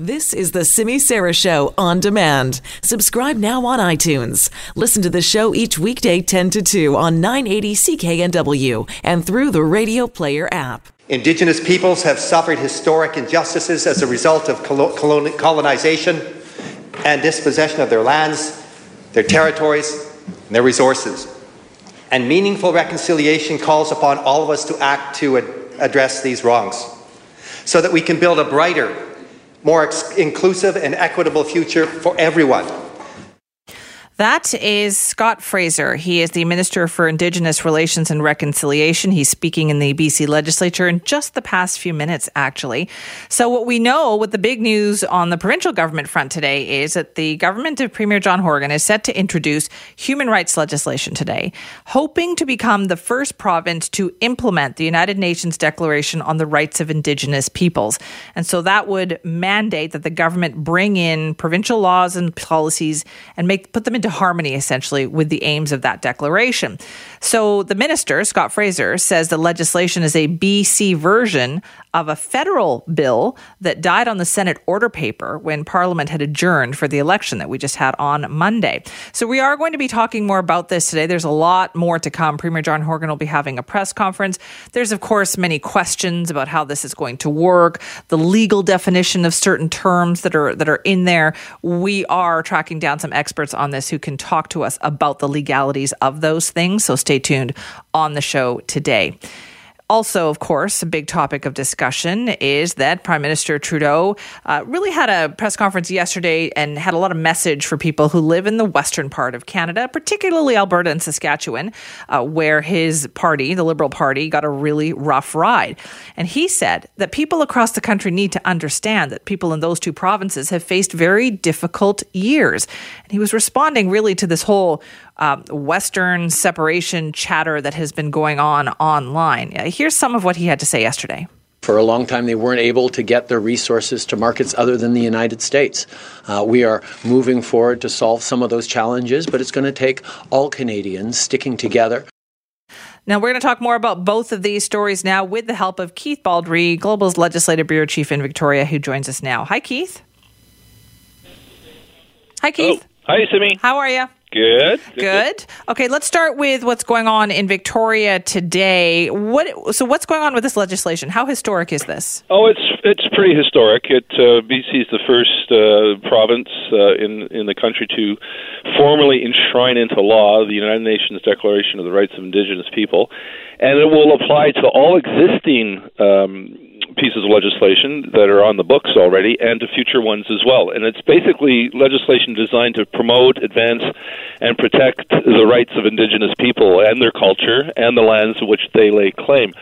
This is the Simi Sarah Show On Demand. Subscribe now on iTunes. Listen to the show each weekday 10 to 2 on 980 CKNW and through the Radio Player app. Indigenous peoples have suffered historic injustices as a result of colonization and dispossession of their lands, their territories, and their resources. And meaningful reconciliation calls upon all of us to act to address these wrongs so that we can build a brighter, more inclusive and equitable future for everyone. That is Scott Fraser. He is the Minister for Indigenous Relations and Reconciliation. He's speaking in the BC legislature in just the past few minutes, actually. So what we know, what the big news on the provincial government front today is that the government of Premier John Horgan is set to introduce human rights legislation today, hoping to become the first province to implement the United Nations Declaration on the Rights of Indigenous Peoples. And so that would mandate that the government bring in provincial laws and policies and put them into harmony, essentially, with the aims of that declaration. So the minister, Scott Fraser, says the legislation is a BC version of a federal bill that died on the Senate order paper when Parliament had adjourned for the election that we just had on Monday. So we are going to be talking more about this today. There's a lot more to come. Premier John Horgan will be having a press conference. There's, of course, many questions about how this is going to work, the legal definition of certain terms that are in there. We are tracking down some experts on this who can talk to us about the legalities of those things. So stay tuned on the show today. Also, of course, a big topic of discussion is that Prime Minister Trudeau really had a press conference yesterday and had a lot of message for people who live in the western part of Canada, particularly Alberta and Saskatchewan, where his party, the Liberal Party, got a really rough ride. And he said that people across the country need to understand that people in those two provinces have faced very difficult years. And he was responding really to this whole Western separation chatter that has been going on online. Here's some of what he had to say yesterday. For a long time, they weren't able to get their resources to markets other than the United States. We are moving forward to solve some of those challenges, but it's going to take all Canadians sticking together. Now, we're going to talk more about both of these stories now with the help of Keith Baldry, Global's Legislative Bureau Chief in Victoria, who joins us now. Hi, Keith. Hi, Keith. Hello. Hi, Simi. How are you? Good. Okay, let's start with what's going on in Victoria today. So what's going on with this legislation? How historic is this? Oh, it's pretty historic. BC is the first province in the country to formally enshrine into law the United Nations Declaration of the Rights of Indigenous People, and it will apply to all existing pieces of legislation that are on the books already and to future ones as well. And it's basically legislation designed to promote, advance, and protect the rights of Indigenous people and their culture and the lands to which they lay claim.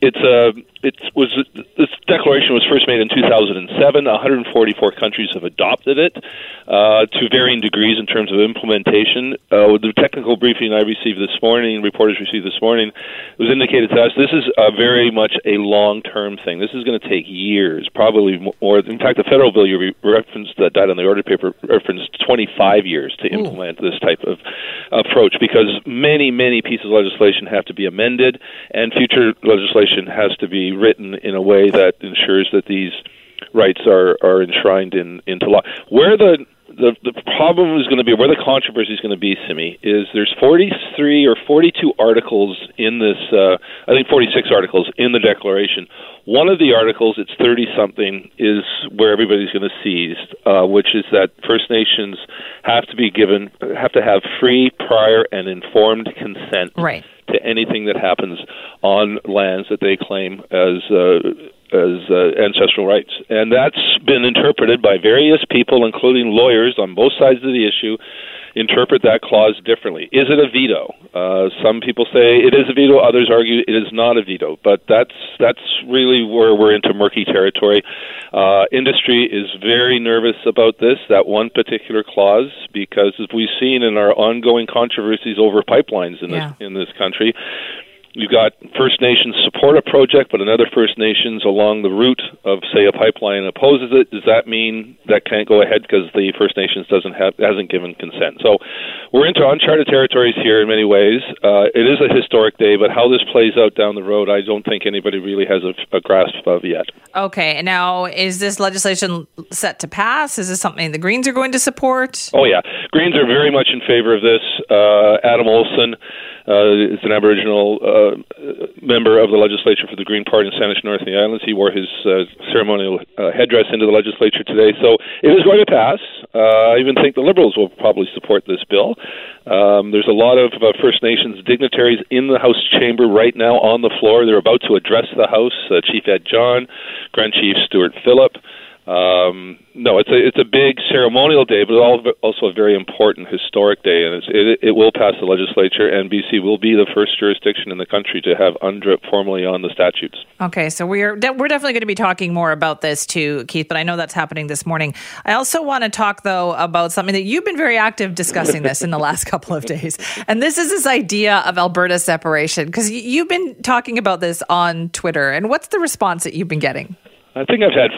This declaration was first made in 2007. 144 countries have adopted it to varying degrees in terms of implementation. The technical briefing I received this morning, reporters received this morning, was indicated to us this is very much a long-term thing. This is going to take years, probably more. In fact, the federal bill you referenced that died on the order paper referenced 25 years to implement this type of approach because many, many pieces of legislation have to be amended and future legislation has to be written in a way that ensures that these rights are enshrined into law. Where the problem is going to be, where the controversy is going to be, Simi, is there's 43 or 42 articles in this, I think 46 articles in the declaration. One of the articles, it's 30-something, is where everybody's going to seize, which is that First Nations have to have free, prior, and informed consent. Right. To anything that happens on lands that they claim as ancestral rights. And that's been interpreted by various people, including lawyers on both sides of the issue, interpret that clause differently. Is it a veto? Some people say it is a veto. Others argue it is not a veto. But that's really where we're into murky territory. Industry is very nervous about this, that one particular clause, because as we've seen in our ongoing controversies over pipelines in this country, You've got First Nations support a project, but another First Nations along the route of, say, a pipeline opposes it. Does that mean that can't go ahead because the First Nations hasn't given consent? So we're into uncharted territories here in many ways. It is a historic day, but how this plays out down the road, I don't think anybody really has a grasp of yet. Okay. Now, is this legislation set to pass? Is this something the Greens are going to support? Oh, yeah. Greens are very much in favor of this. Adam Olson is an Aboriginal member of the legislature for the Green Party in Saanich North of the Islands. He wore his ceremonial headdress into the legislature today. So it is going to pass. I even think the Liberals will probably support this bill. There's a lot of First Nations dignitaries in the House chamber right now on the floor. They're about to address the House. Chief Ed John, Grand Chief Stuart Phillip. No, it's a big ceremonial day, but also a very important historic day, and it will pass the legislature, and BC will be the first jurisdiction in the country to have UNDRIP formally on the statutes. Okay, so we're definitely going to be talking more about this too, Keith, but I know that's happening this morning. I also want to talk, though, about something that you've been very active discussing this in the last couple of days, and this is this idea of Alberta separation, because you've been talking about this on Twitter, and what's the response that you've been getting? I think I've had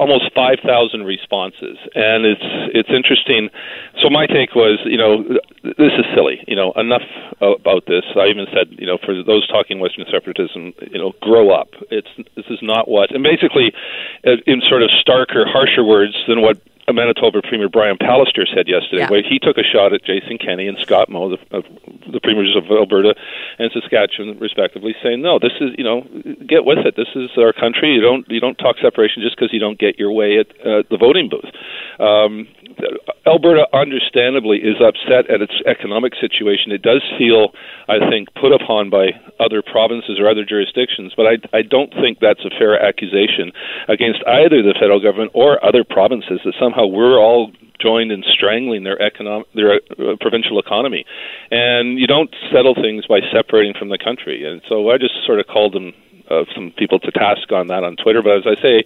almost 5,000 responses, and it's interesting. So my take was, this is silly. Enough about this. I even said, for those talking Western separatism, grow up. This is not what. And basically, in sort of starker, harsher words than what Manitoba Premier Brian Pallister said yesterday, where he took a shot at Jason Kenney and Scott Moe, the premiers of Alberta and Saskatchewan, respectively, saying, "No, this is get with it. This is our country. You don't talk separation just because you don't get your way at the voting booth." Alberta, understandably, is upset at its economic situation. It does feel, I think, put upon by other provinces or other jurisdictions, but I don't think that's a fair accusation against either the federal government or other provinces that somehow we're all joined in strangling their provincial economy. And you don't settle things by separating from the country. And so I just sort of called them, some people to task on that on Twitter. But as I say,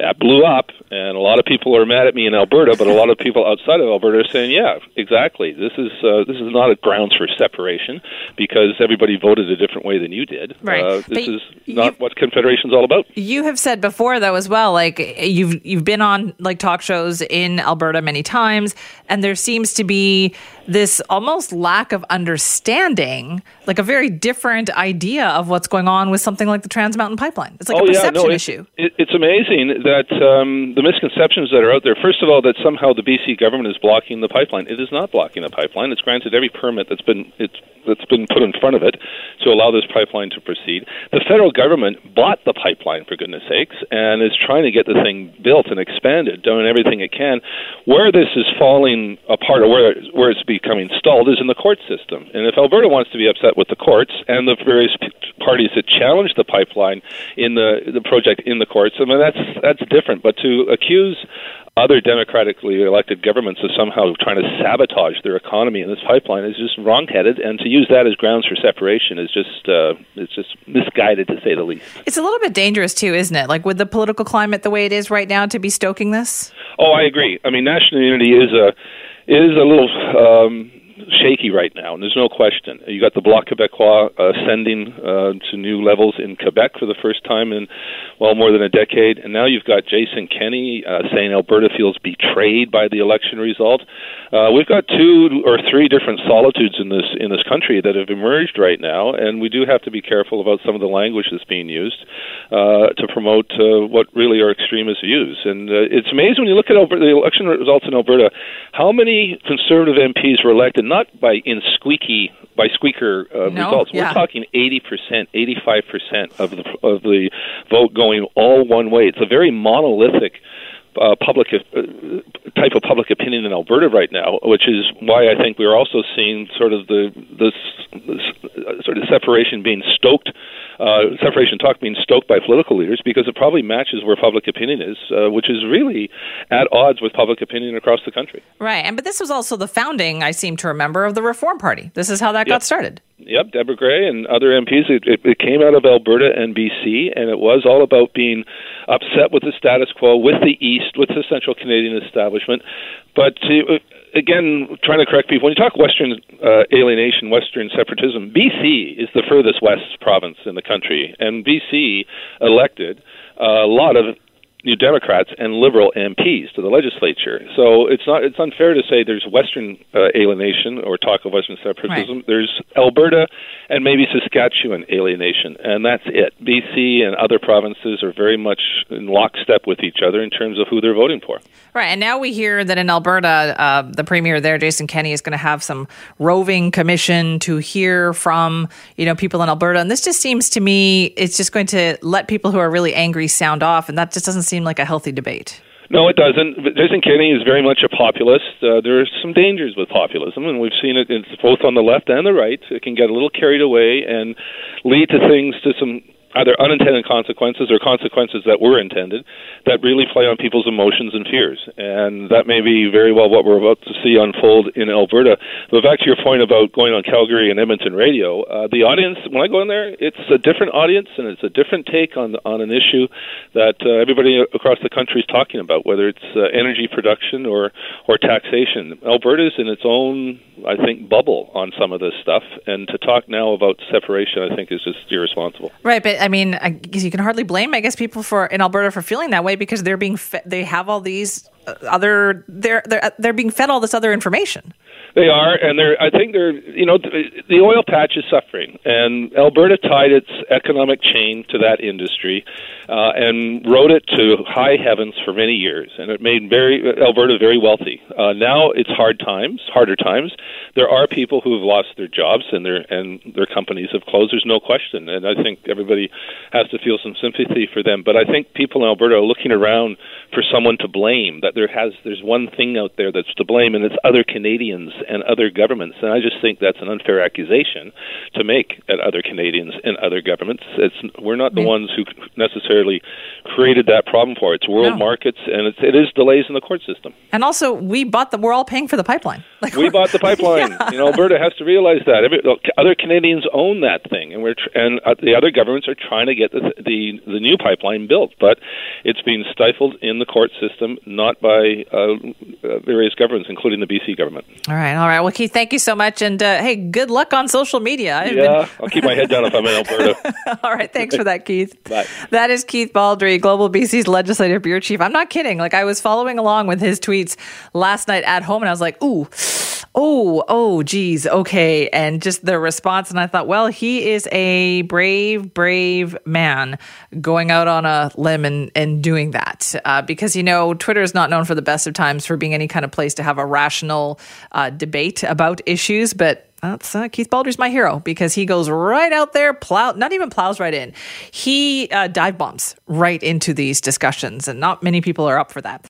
that blew up, and a lot of people are mad at me in Alberta, but a lot of people outside of Alberta are saying, yeah, exactly. This is not a grounds for separation because everybody voted a different way than you did. Right. This is not what Confederation's all about. You have said before, though, as well, like you've been on like talk shows in Alberta many times, and there seems to be this almost lack of understanding, like a very different idea of what's going on with something like the Trans Mountain Pipeline. It's like a perception issue. It's amazing that the misconceptions that are out there, first of all, that somehow the BC government is blocking the pipeline. It is not blocking the pipeline. It's granted every permit that's been put in front of it to allow this pipeline to proceed. The federal government bought the pipeline, for goodness sakes, and is trying to get the thing built and expanded, doing everything it can. Where this is falling apart or where it's becoming stalled is in the court system. And if Alberta wants to be upset with the courts and the various parties that challenge the pipeline in the project in the courts, I mean, that's different. But to accuse other democratically elected governments are somehow trying to sabotage their economy in this pipeline is just wrongheaded, and to use that as grounds for separation is just it's misguided, to say the least. It's a little bit dangerous too, isn't it? Like with the political climate the way it is right now, to be stoking this. Oh, I agree. I mean, national unity is a little shaky right now, and there's no question. You got the Bloc Québécois ascending to new levels in Quebec for the first time in, more than a decade, and now you've got Jason Kenney saying Alberta feels betrayed by the election result. We've got two or three different solitudes in this country that have emerged right now, and we do have to be careful about some of the language that's being used to promote what really are extremist views. And it's amazing when you look at the election results in Alberta, how many Conservative MPs were elected not by squeaker results. Yeah. We're talking 80%, 85% of the vote going all one way. It's a very monolithic public type of public opinion in Alberta right now, which is why I think we're also seeing sort of this sort of separation being stoked, separation talk being stoked by political leaders, because it probably matches where public opinion is, which is really at odds with public opinion across the country. Right, but this was also the founding, I seem to remember, of the Reform Party. This is how that got started. Yep, Deborah Gray and other MPs. It came out of Alberta and BC, and it was all about being upset with the status quo, with the East, with the Central Canadian establishment. But again, trying to correct people, when you talk Western alienation, Western separatism, BC is the furthest west province in the country, and BC elected a lot of New Democrats and Liberal MPs to the legislature. So it's unfair to say there's Western alienation or talk of Western separatism. Right. There's Alberta and maybe Saskatchewan alienation, and that's it. BC and other provinces are very much in lockstep with each other in terms of who they're voting for. Right, and now we hear that in Alberta, the premier there, Jason Kenney, is going to have some roving commission to hear from, you know, people in Alberta. And this just seems to me, it's just going to let people who are really angry sound off, and that just doesn't seem like a healthy debate. No, it doesn't. Jason Kenney is very much a populist. There are some dangers with populism, and we've seen it. It's both on the left and the right. It can get a little carried away and lead to things, to some either unintended consequences or consequences that were intended, that really play on people's emotions and fears. And that may be very well what we're about to see unfold in Alberta. But back to your point about going on Calgary and Edmonton radio, the audience, when I go in there, it's a different audience and it's a different take on an issue that everybody across the country is talking about, whether it's energy production or taxation. Alberta's in its own, I think, bubble on some of this stuff. And to talk now about separation, I think, is just irresponsible. Right, but I mean, I guess you can hardly blame, I guess, people in Alberta for feeling that way, because they're being they have all these other they're being fed all this other information. They are, and the oil patch is suffering, and Alberta tied its economic chain to that industry and rode it to high heavens for many years, and it made Alberta very wealthy. Now it's harder times. There are people who have lost their jobs, and their companies have closed. There's no question, and I think everybody has to feel some sympathy for them. But I think people in Alberta are looking around for someone to blame. That there's one thing out there that's to blame, and it's other Canadians and other governments. And I just think that's an unfair accusation to make at other Canadians and other governments. We're not the ones who necessarily created that problem for it. It's world markets, and it is delays in the court system. And also, we're all paying for the pipeline. We bought the pipeline. Yeah. You know, Alberta has to realize that. Other Canadians own that thing, and the other governments are trying to get the new pipeline built, but it's being stifled in the court system, not by various governments, including the BC government. All right. Well, Keith, thank you so much. And, hey, good luck on social media. I'll keep my head down if I'm in Alberta. All right. Thanks for that, Keith. Bye. That is Keith Baldry, Global BC's Legislative Bureau Chief. I'm not kidding. Like, I was following along with his tweets last night at home, and I was like, ooh, oh, geez, okay. And just the response. And I thought, well, he is a brave, brave man going out on a limb and doing that. Because, you know, Twitter is not known for the best of times for being any kind of place to have a rational debate about issues. But that's Keith Baldry's my hero, because he goes right out there, not even plows right in. He dive bombs right into these discussions, and not many people are up for that.